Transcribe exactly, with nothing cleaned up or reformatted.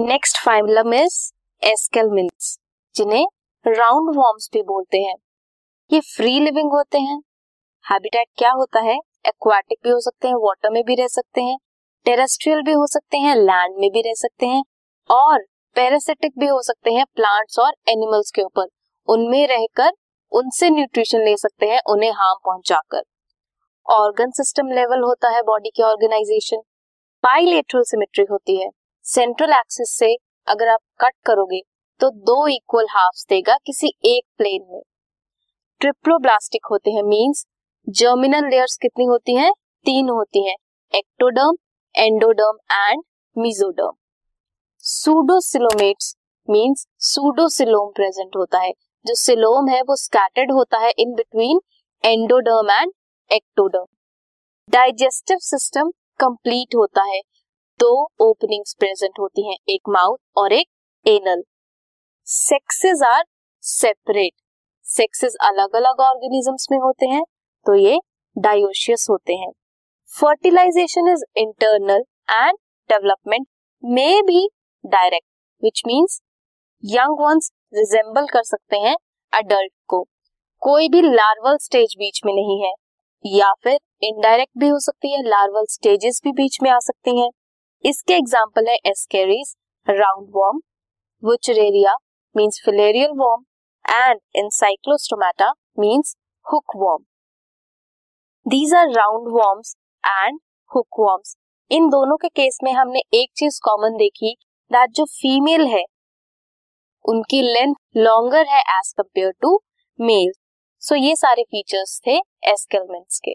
Next phylum is एस्केलमिंथ्स, जिन्हें round worms भी बोलते हैं। ये फ्री लिविंग होते हैं। हैबिटेट क्या होता है? एक्वाटिक भी हो सकते हैं, वाटर में भी रह सकते हैं, टेरेस्ट्रियल भी हो सकते हैं, लैंड में भी रह सकते हैं, और पैरासिटिक भी हो सकते हैं प्लांट्स और एनिमल्स के ऊपर। उनमें रहकर उनसे न्यूट्रिशन ले सकते हैं उन्हें हार्म पहुंचाकर। ऑर्गन सिस्टम लेवल होता है बॉडी के ऑर्गेनाइजेशन। बाइलेटरल सिमेट्री होती है। सेंट्रल एक्सिस से अगर आप कट करोगे तो दो इक्वल हाफ्स देगा किसी एक प्लेन में। ट्रिप्लोब्लास्टिक होते हैं, मींस जर्मिनल लेयर्स कितनी होती हैं? तीन होती हैं, ectoderm, endoderm and mesoderm. Pseudocoelomates means pseudocoelom present होता है। जो सिलोम है वो स्कैटर्ड होता है in between endoderm and ectoderm. Digestive system complete होता है। दो ओपनिंग्स प्रेजेंट होती हैं, एक माउथ और एक anal. Sexes are separate. Sexes अलग अलग ऑर्गेनिजम्स में होते हैं तो ये डायोशियस होते हैं। Fertilisation is internal and development में भी direct, which means young ones resemble कर सकते हैं अडल्ट को। कोई भी लार्वल स्टेज बीच में नहीं है, या फिर इनडायरेक्ट भी हो सकती है, लार्वल स्टेजेस भी बीच में आ सकती हैं। इसके एग्जाम्पल है ascaris, round worm, wuchereria means filarial worm and encyclostomata means hookworm. These are roundworms and hookworms. इन दोनों के केस में हमने एक चीज कॉमन देखी दैट जो फीमेल है उनकी लेंथ लॉन्गर है as compared to male. So ये सारे फीचर्स थे एस्केलमिंथ्स के।